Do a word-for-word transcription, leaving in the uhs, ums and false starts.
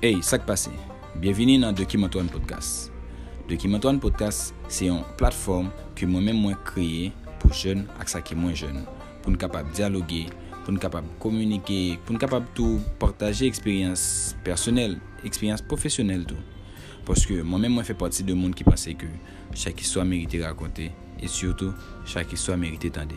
Hey, ça qui passe. Bienvenue dans le Kim Antoine Podcast. Le Kim Antoine Podcast, c'est une plateforme que moi-même moi créée pour jeunes et ça qui moins jeunes, pour nous capable dialoguer, pour nous capable communiquer, pour nous capable tout partager expérience personnelle, expérience professionnelle tout. Parce que moi-même moi fais partie de monde qui pensait que chaque histoire méritait raconter et surtout chaque histoire méritait tendre.